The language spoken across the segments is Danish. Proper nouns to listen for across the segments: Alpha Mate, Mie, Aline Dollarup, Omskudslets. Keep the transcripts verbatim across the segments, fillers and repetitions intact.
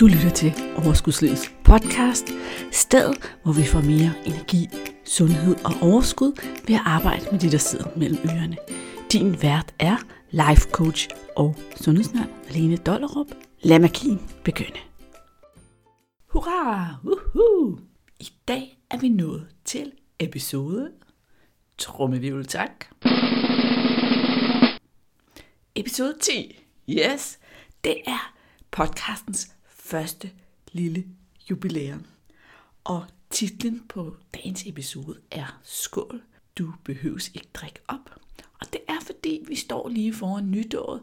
Du lytter til Omskudslets podcast, stedet hvor vi får mere energi, sundhed og overskud ved at arbejde med det, der sidder mellem ørerne. Din vært er life coach og sundhedsnørd Aline Dollarup. Lad magien begynde. Hurra! Uhuh. I dag er vi nået til episode trommevirvel tak. Episode ti. Yes, det er podcastens første lille jubilæum. Og titlen på dagens episode er Skål, du behøves ikke drikke op. Og det er fordi vi står lige foran nytåret,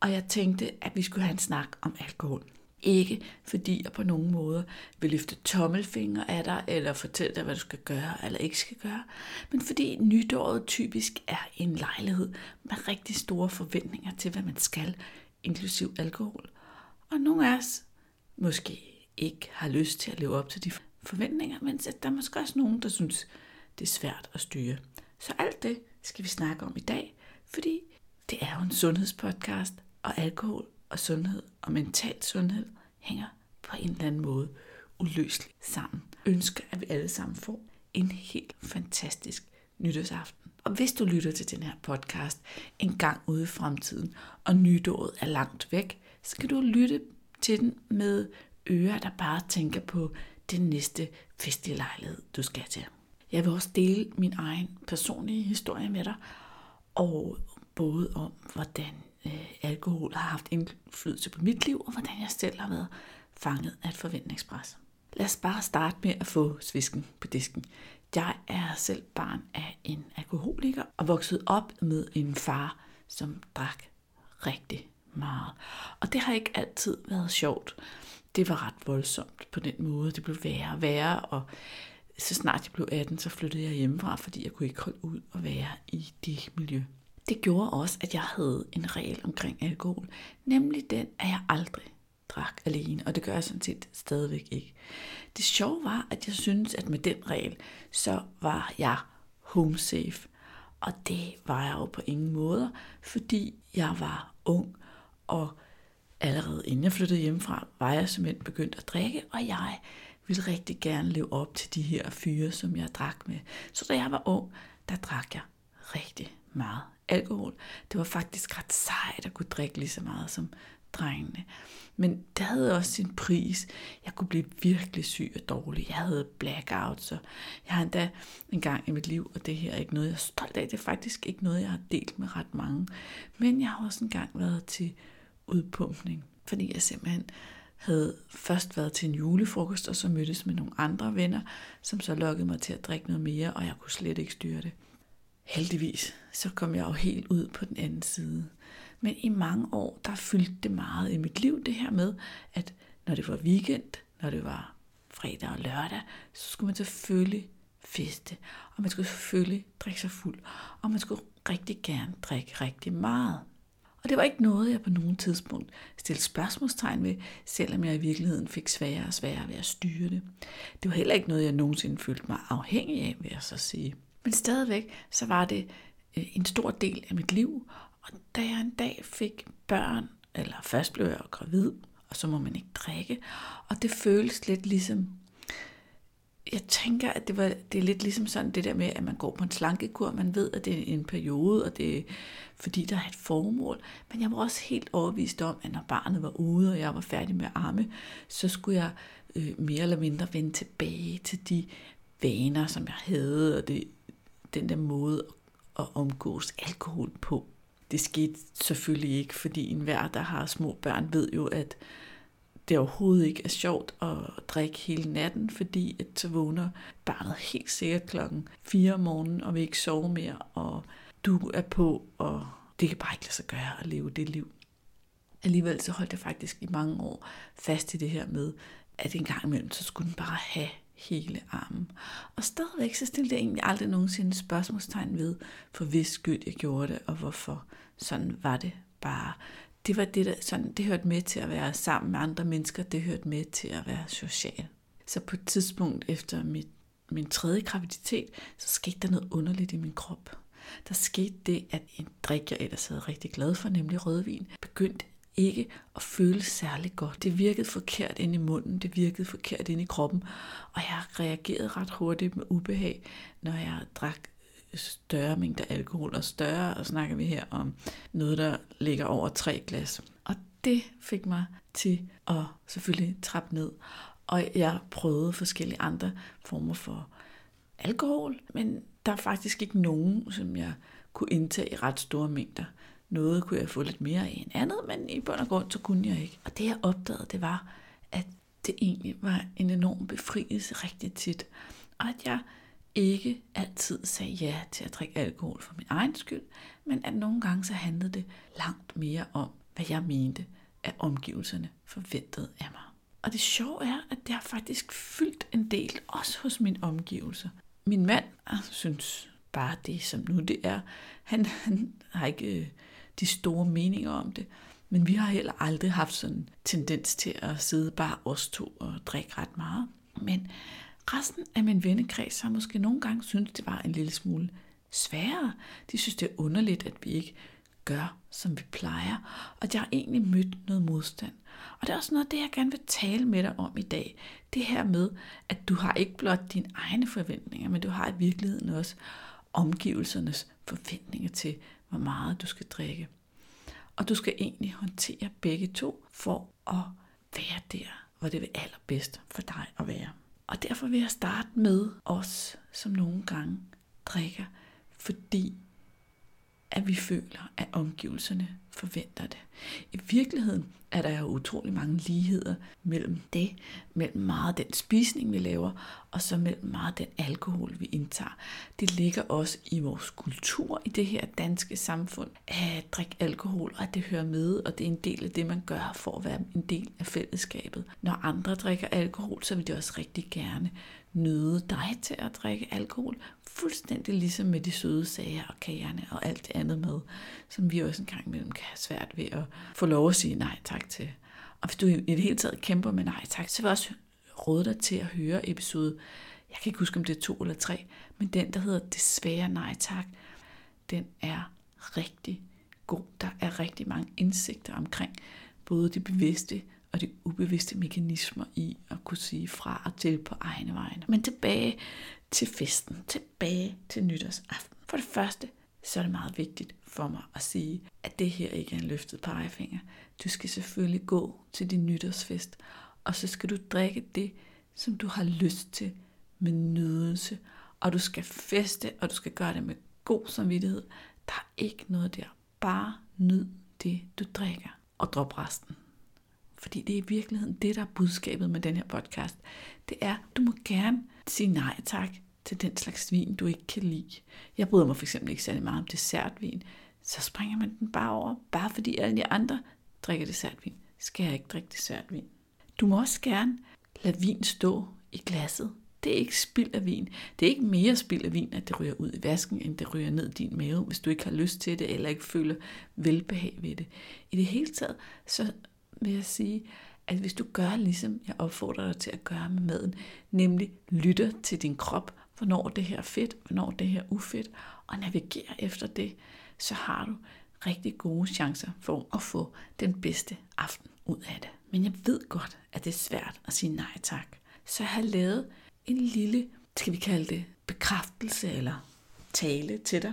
og jeg tænkte at vi skulle have en snak om alkohol. Ikke fordi jeg på nogen måder vil løfte tommelfinger af dig, eller fortælle dig hvad du skal gøre eller ikke skal gøre, men fordi nytåret typisk er en lejlighed med rigtig store forventninger til hvad man skal, inklusiv alkohol. Og nogle af os måske ikke har lyst til at leve op til de forventninger, men der er måske også nogen, der synes, det er svært at styre. Så alt det skal vi snakke om i dag, fordi det er jo en sundhedspodcast, og alkohol og sundhed og mental sundhed hænger på en eller anden måde uløseligt sammen. Jeg ønsker, at vi alle sammen får en helt fantastisk nytårsaften. Og hvis du lytter til den her podcast en gang ude i fremtiden, og nytåret er langt væk, så kan du lytte til den med ører, der bare tænker på den næste festlige lejlighed, du skal til. Jeg vil også dele min egen personlige historie med dig, og både om, hvordan øh, alkohol har haft indflydelse på mit liv, og hvordan jeg selv har været fanget af et forventningspres. Lad os bare starte med at få svisken på disken. Jeg er selv barn af en alkoholiker, og voksede op med en far, som drak rigtig meget. Og det har ikke altid været sjovt. Det var ret voldsomt på den måde. Det blev værre og værre, og så snart jeg blev atten, så flyttede jeg hjemmefra, fordi jeg kunne ikke holde ud og være i det miljø. Det gjorde også, at jeg havde en regel omkring alkohol, nemlig den, at jeg aldrig drak alene, og det gør jeg sådan set stadigvæk ikke. Det sjove var, at jeg synes, at med den regel, så var jeg home safe, og det var jeg jo på ingen måder, fordi jeg var ung. Og allerede inden jeg flyttede hjemmefra, var jeg simpelthen begyndt at drikke, og jeg ville rigtig gerne leve op til de her fyre, som jeg drak med. Så da jeg var ung, der drak jeg rigtig meget alkohol. Det var faktisk ret sejt at kunne drikke lige så meget som drengene. Men det havde også sin pris. Jeg kunne blive virkelig syg og dårlig. Jeg havde blackouts, og jeg har endda en gang i mit liv, og det her er ikke noget, jeg er stolt af. Det er faktisk ikke noget, jeg har delt med ret mange. Men jeg har også engang været til udpumpning, fordi jeg simpelthen havde først været til en julefrokost, og så mødtes med nogle andre venner, som så lokkede mig til at drikke noget mere, og jeg kunne slet ikke styre det. Heldigvis, så kom jeg jo helt ud på den anden side. Men i mange år, der fyldte det meget i mit liv, det her med, at når det var weekend, når det var fredag og lørdag, så skulle man selvfølgelig feste, og man skulle selvfølgelig drikke sig fuld, og man skulle rigtig gerne drikke rigtig meget. Og det var ikke noget, jeg på nogen tidspunkt stillede spørgsmålstegn ved, selvom jeg i virkeligheden fik sværere og sværere ved at styre det. Det var heller ikke noget, jeg nogensinde følte mig afhængig af, vil jeg så sige. Men stadigvæk, så var det en stor del af mit liv, og da jeg en dag fik børn, eller først blev jeg gravid, og så må man ikke drikke, og det føles lidt ligesom, jeg tænker, at det, var, det er lidt ligesom sådan det der med, at man går på en slankekur, man ved, at det er en periode, og det er fordi, der er et formål, men jeg var også helt overbevist om, at når barnet var ude, og jeg var færdig med arme, så skulle jeg øh, mere eller mindre vende tilbage til de vaner, som jeg havde, og det, den der måde at omgås alkohol på. Det skete selvfølgelig ikke, fordi enhver, der har små børn, ved jo, at det overhovedet ikke er sjovt at drikke hele natten, fordi at så vågner barnet helt sikkert klokken fire om morgenen, og vil ikke sove mere, og du er på, og det kan bare ikke lade sig gøre at leve det liv. Alligevel så holdt jeg faktisk i mange år fast i det her med, at en gang imellem, så skulle den bare have hele armen. Og stadigvæk så stillede jeg egentlig aldrig nogensinde spørgsmålstegn ved, for hvis skyld jeg gjorde det, og hvorfor. Sådan var det bare. Det var det, der, sådan, det hørte med til at være sammen med andre mennesker, det hørte med til at være social. Så på et tidspunkt efter mit, min tredje graviditet, så skete der noget underligt i min krop. Der skete det, at en drik, jeg ellers havde rigtig glad for, nemlig rødvin, begyndte ikke at føle særlig godt. Det virkede forkert inde i munden, det virkede forkert inde i kroppen, og jeg reagerede ret hurtigt med ubehag, når jeg drak større mængder alkohol, og større, og snakker vi her om noget, der ligger over tre glas. Og det fik mig til at selvfølgelig trappe ned, og jeg prøvede forskellige andre former for alkohol, men der er faktisk ikke nogen, som jeg kunne indtage i ret store mængder. Noget kunne jeg få lidt mere af end andet, men i bund og grund, så kunne jeg ikke. Og det jeg opdagede, det var, at det egentlig var en enorm befrielse rigtig tit. Og at jeg ikke altid sagde ja til at drikke alkohol for min egen skyld, men at nogle gange så handlede det langt mere om, hvad jeg mente, at omgivelserne forventede af mig. Og det sjove er, at det har faktisk fyldt en del, også hos mine omgivelser. Min mand synes bare det, som nu det er. Han, han har ikke de store meninger om det, men vi har heller aldrig haft sådan en tendens til at sidde bare os to og drikke ret meget. Men resten af min vennekreds har måske nogle gange syntes, det var en lille smule sværere. De synes, det er underligt, at vi ikke gør, som vi plejer, og jeg har egentlig mødt noget modstand. Og det er også noget, det jeg gerne vil tale med dig om i dag. Det her med, at du har ikke blot dine egne forventninger, men du har i virkeligheden også omgivelsernes forventninger til, hvor meget du skal drikke. Og du skal egentlig håndtere begge to for at være der, hvor det er allerbedst for dig at være. Og derfor vil jeg starte med os, som nogle gange drikker, fordi at vi føler, at omgivelserne forventer det. I virkeligheden er der jo utrolig mange ligheder mellem det, mellem meget den spisning, vi laver, og så mellem meget den alkohol, vi indtager. Det ligger også i vores kultur i det her danske samfund, at drikke alkohol, og at det hører med, og det er en del af det, man gør for at være en del af fællesskabet. Når andre drikker alkohol, så vil de også rigtig gerne nøde dig til at drikke alkohol, fuldstændig ligesom med de søde sager og kagerne og alt det andet mad, som vi også en gang imellem kan have svært ved at få lov at sige nej tak til. Og hvis du i det hele taget kæmper med nej tak, så vil jeg også råde dig til at høre episode, jeg kan ikke huske om det er to eller tre, men den der hedder Desværre nej tak, den er rigtig god. Der er rigtig mange indsigter omkring både det bevidste og de ubevidste mekanismer i at kunne sige fra og til på egne vegne. Men tilbage til festen, tilbage til nytårsaften. For det første, så er det meget vigtigt for mig at sige, at det her ikke er en løftet pegefinger. Du skal selvfølgelig gå til din nytårsfest, og så skal du drikke det, som du har lyst til med nydelse. Og du skal feste, og du skal gøre det med god samvittighed. Der er ikke noget der. Bare nyd det, du drikker, og drop resten. Fordi det er i virkeligheden det, der er budskabet med den her podcast. Det er, du må gerne sige nej tak til den slags vin, du ikke kan lide. Jeg bryder mig for eksempel ikke særlig meget om dessertvin. Så springer man den bare over, bare fordi alle de andre drikker dessertvin. Skal jeg ikke drikke dessertvin? Du må også gerne lade vin stå i glasset. Det er ikke spild af vin. Det er ikke mere spild af vin, at det ryger ud i vasken, end det ryger ned i din mave, hvis du ikke har lyst til det, eller ikke føler velbehag ved det. I det hele taget, så vil jeg sige, at hvis du gør ligesom jeg opfordrer dig til at gøre med maden, nemlig lytter til din krop, hvornår det her er fedt, hvornår det her er ufedt, og navigerer efter det, så har du rigtig gode chancer for at få den bedste aften ud af det. Men jeg ved godt, at det er svært at sige nej tak. Så jeg har lavet en lille, skal vi kalde det, bekræftelse eller tale til dig,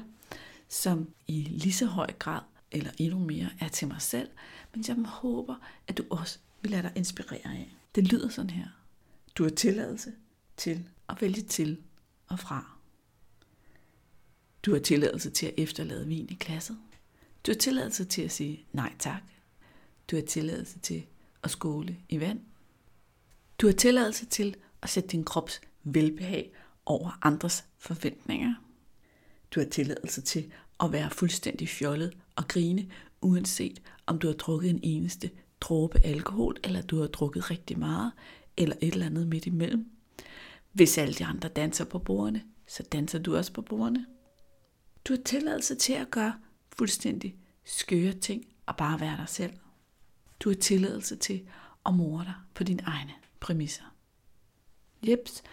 som i lige så høj grad eller endnu mere er til mig selv, men jeg håber, at du også vil lade dig inspirere af. Det lyder sådan her. Du har tilladelse til at vælge til og fra. Du har tilladelse til at efterlade vin i glasset. Du har tilladelse til at sige nej tak. Du har tilladelse til at skåle i vand. Du har tilladelse til at sætte din krops velbehag over andres forventninger. Du har tilladelse til at være fuldstændig fjollet og grine, uanset om du har drukket en eneste dråbe alkohol, eller du har drukket rigtig meget, eller et eller andet midt imellem. Hvis alle de andre danser på bordene, så danser du også på bordene. Du har tilladelse til at gøre fuldstændig skøre ting og bare være dig selv. Du har tilladelse til at more dig på dine egne præmisser. Jeps,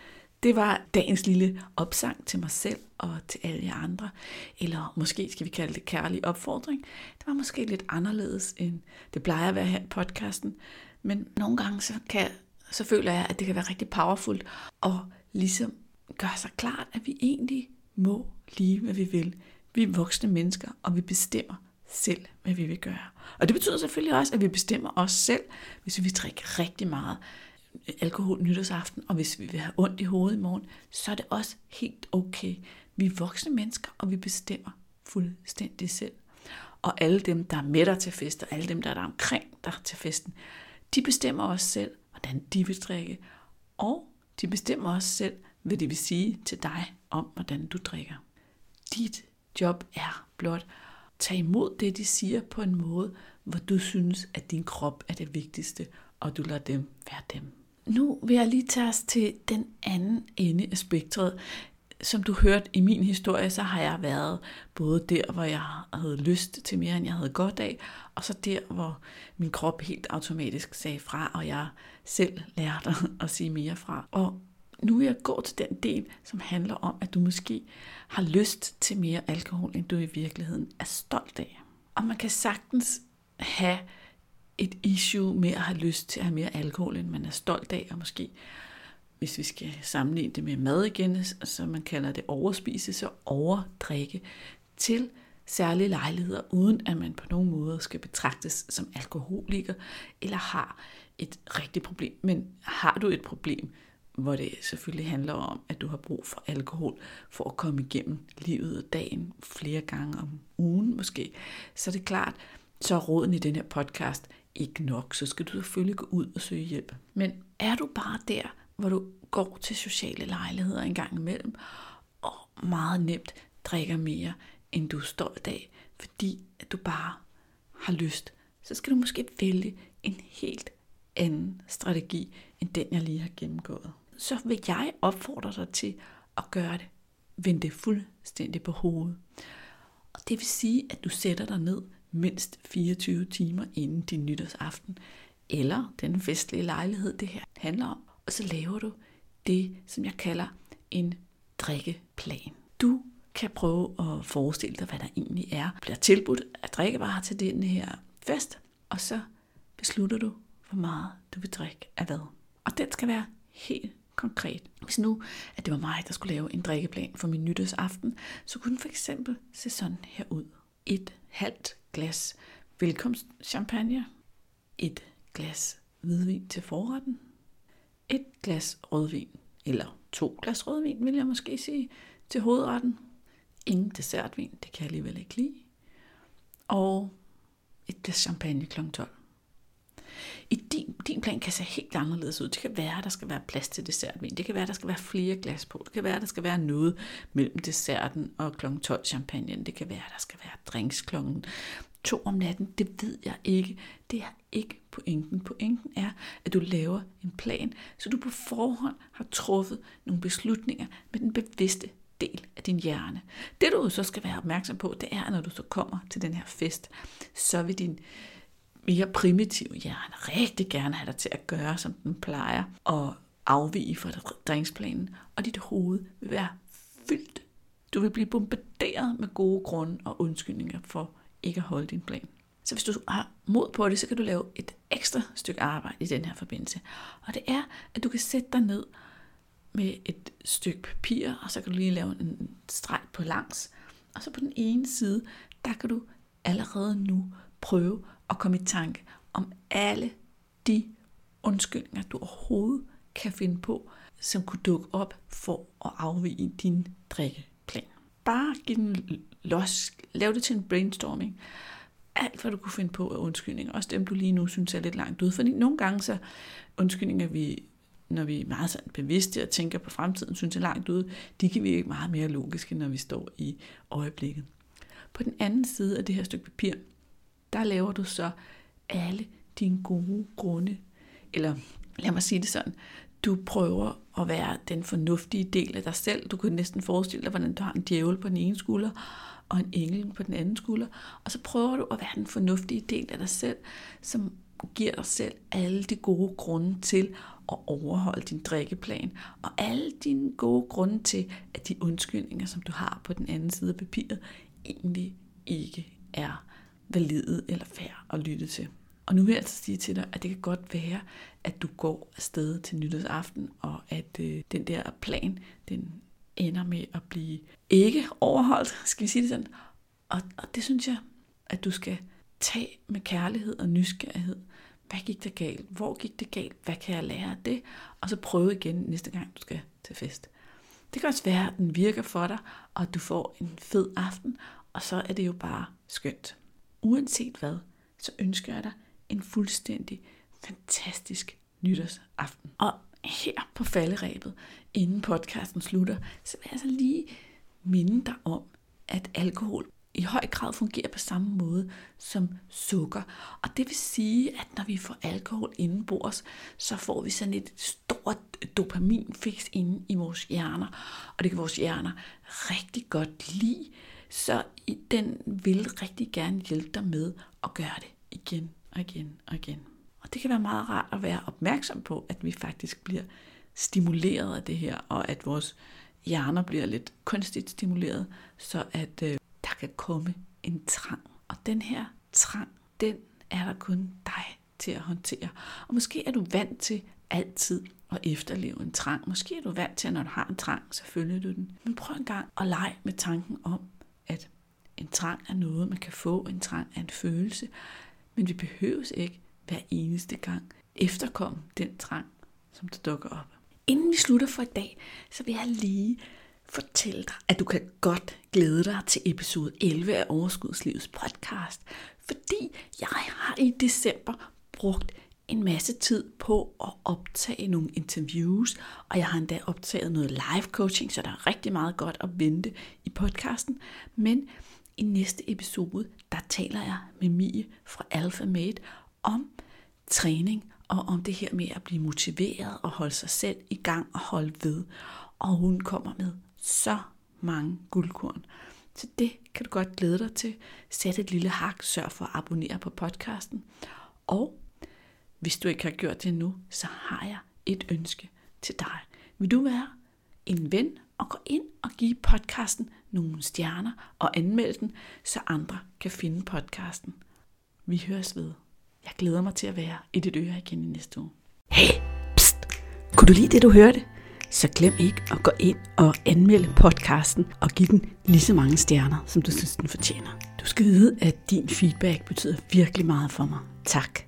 Det var dagens lille opsang til mig selv og til alle jer andre. Eller måske skal vi kalde det kærlig opfordring. Det var måske lidt anderledes, end det plejer at være her i podcasten. Men nogle gange så, kan, så føler jeg, at det kan være rigtig powerfult. Og ligesom gøre sig klart, at vi egentlig må lige, hvad vi vil. Vi er voksne mennesker, og vi bestemmer selv, hvad vi vil gøre. Og det betyder selvfølgelig også, at vi bestemmer os selv, hvis vi vil drikke rigtig meget alkohol nytårsaften, og hvis vi vil have ondt i hovedet i morgen, så er det også helt okay. Vi er voksne mennesker, og vi bestemmer fuldstændig selv. Og alle dem, der er med dig til fest, og alle dem, der er der omkring dig til festen, de bestemmer også selv, hvordan de vil drikke, og de bestemmer også selv, hvad de vil sige til dig om, hvordan du drikker. Dit job er blot at tage imod det, de siger på en måde, hvor du synes, at din krop er det vigtigste, og du lader dem være dem. Nu vil jeg lige tage os til den anden ende af spektret. Som du hørte i min historie, så har jeg været både der, hvor jeg havde lyst til mere, end jeg havde godt af, og så der, hvor min krop helt automatisk sagde fra, og jeg selv lærte at sige mere fra. Og nu vil jeg gå til den del, som handler om, at du måske har lyst til mere alkohol, end du i virkeligheden er stolt af. Og man kan sagtens have et issue med at have lyst til at have mere alkohol, end man er stolt af, og måske, hvis vi skal sammenligne det med mad igen, så man kalder det overspise, så overdrikke til særlige lejligheder, uden at man på nogen måde skal betragtes som alkoholiker, eller har et rigtigt problem. Men har du et problem, hvor det selvfølgelig handler om, at du har brug for alkohol for at komme igennem livet og dagen flere gange om ugen måske, så er det klart, så er råden i den her podcast ikke nok, så skal du selvfølgelig gå ud og søge hjælp. Men er du bare der, hvor du går til sociale lejligheder en gang imellem, og meget nemt drikker mere, end du er stolt af, fordi at du bare har lyst, så skal du måske vælge en helt anden strategi, end den jeg lige har gennemgået. Så vil jeg opfordre dig til at gøre det, vend det fuldstændig på hovedet. Og det vil sige, at du sætter dig ned mindst fireogtyve timer inden din nytårsaften, eller den festlige lejlighed, det her handler om, og så laver du det, som jeg kalder en drikkeplan. Du kan prøve at forestille dig, hvad der egentlig er. Bliver tilbudt af drikkevarer til den her fest, og så beslutter du, hvor meget du vil drikke af hvad. Og den skal være helt konkret. Hvis nu, at det var mig, der skulle lave en drikkeplan for min nytårsaften, så kunne den for eksempel se sådan her ud. Et halvt glas velkomstchampagne, et glas hvidvin til forretten, et glas rødvin, eller to glas rødvin, vil jeg måske sige, til hovedretten. Ingen dessertvin, det kan jeg alligevel ikke lide. Og et glas champagne klokken tolv. I din, din plan kan se helt anderledes ud. Det kan være, at der skal være plads til dessertvin. Det kan være, at der skal være flere glas på. Det kan være, at der skal være noget mellem desserten og klokken tolv champagnen. Det kan være, at der skal være drinks klokken to om natten. Det ved jeg ikke. Det er ikke pointen. Pointen er, at du laver en plan, så du på forhånd har truffet nogle beslutninger med den bevidste del af din hjerne. Det du så skal være opmærksom på, det er, når du så kommer til den her fest, så vil din mere primitive hjerne rigtig gerne have dig til at gøre, som den plejer, og afvige fra drinksplanen, og dit hoved vil være fyldt. Du vil blive bombarderet med gode grunde og undskyldninger for ikke at holde din plan. Så hvis du har mod på det, så kan du lave et ekstra stykke arbejde i den her forbindelse. Og det er, at du kan sætte dig ned med et stykke papir, og så kan du lige lave en streg på langs. Og så på den ene side, der kan du allerede nu prøve at komme i tanke om alle de undskyldninger, du overhovedet kan finde på, som kunne dukke op for at afvige din drikkeplan. Bare giv den los. Lav det til en brainstorming. Alt, hvad du kunne finde på af undskyldninger. Også dem, du lige nu synes er lidt langt ud. Fordi nogle gange så undskyldninger, vi, når vi er meget sådan bevidste og tænker på fremtiden, synes er langt ud, de kan virke meget mere logiske, når vi står i øjeblikket. På den anden side af det her stykke papir, der laver du så alle dine gode grunde. Eller lad mig sige det sådan. Du prøver at være den fornuftige del af dig selv. Du kan næsten forestille dig, hvordan du har en djævel på den ene skulder og en engel på den anden skulder. Og så prøver du at være den fornuftige del af dig selv, som giver dig selv alle de gode grunde til at overholde din drikkeplan, og alle dine gode grunde til, at de undskyldninger, som du har på den anden side af papiret, egentlig ikke er valide eller fair at lytte til. Og nu vil jeg altså sige til dig, at det kan godt være, at du går afsted til nytårsaften, og at øh, den der plan, den ender med at blive ikke overholdt, skal vi sige det sådan. Og, og det synes jeg, at du skal tage med kærlighed og nysgerrighed. Hvad gik der galt? Hvor gik det galt? Hvad kan jeg lære af det? Og så prøve igen næste gang, du skal til fest. Det kan også være, at den virker for dig, og at du får en fed aften, og så er det jo bare skønt. Uanset hvad, så ønsker jeg dig en fuldstændig fantastisk nytårsaften. Og her på falderæbet, inden podcasten slutter, så vil jeg så lige minde dig om, at alkohol i høj grad fungerer på samme måde som sukker. Og det vil sige, at når vi får alkohol indenbords, så får vi sådan et stort dopaminfix inde i vores hjerner. Og det kan vores hjerner rigtig godt lide, så den vil rigtig gerne hjælpe dig med at gøre det igen og igen og igen. Og det kan være meget rart at være opmærksom på, at vi faktisk bliver stimuleret af det her, og at vores hjerner bliver lidt kunstigt stimuleret, så at øh, der kan komme en trang. Og den her trang, den er der kun dig til at håndtere. Og måske er du vant til altid at efterleve en trang. Måske er du vant til, at når du har en trang, så følger du den. Men prøv en gang at lege med tanken om, at en trang er noget, man kan få. En trang er en følelse. Men vi behøves ikke hver eneste gang efterkomme den trang, som der dukker op. Inden vi slutter for i dag, så vil jeg lige fortælle dig, at du kan godt glæde dig til episode elleve af Overskudslivets podcast, fordi jeg har i december brugt en masse tid på at optage nogle interviews, og jeg har endda optaget noget live coaching, så der er rigtig meget godt at vente i podcasten. Men i næste episode, der taler jeg med Mie fra Alpha Mate om træning og om det her med at blive motiveret og holde sig selv i gang og holde ved. Og hun kommer med så mange guldkorn. Så det kan du godt glæde dig til. Sæt et lille hak, sørg for at abonnere på podcasten. Og hvis du ikke har gjort det endnu, så har jeg et ønske til dig. Vil du være en ven og gå ind og give podcasten nogle stjerner og anmelde den, så andre kan finde podcasten. Vi høres ved. Jeg glæder mig til at være i dit øre igen i næste uge. Hey, pst! Kunne du lide det, du hørte? Så glem ikke at gå ind og anmelde podcasten og give den lige så mange stjerner, som du synes, den fortjener. Du skal vide, at din feedback betyder virkelig meget for mig. Tak.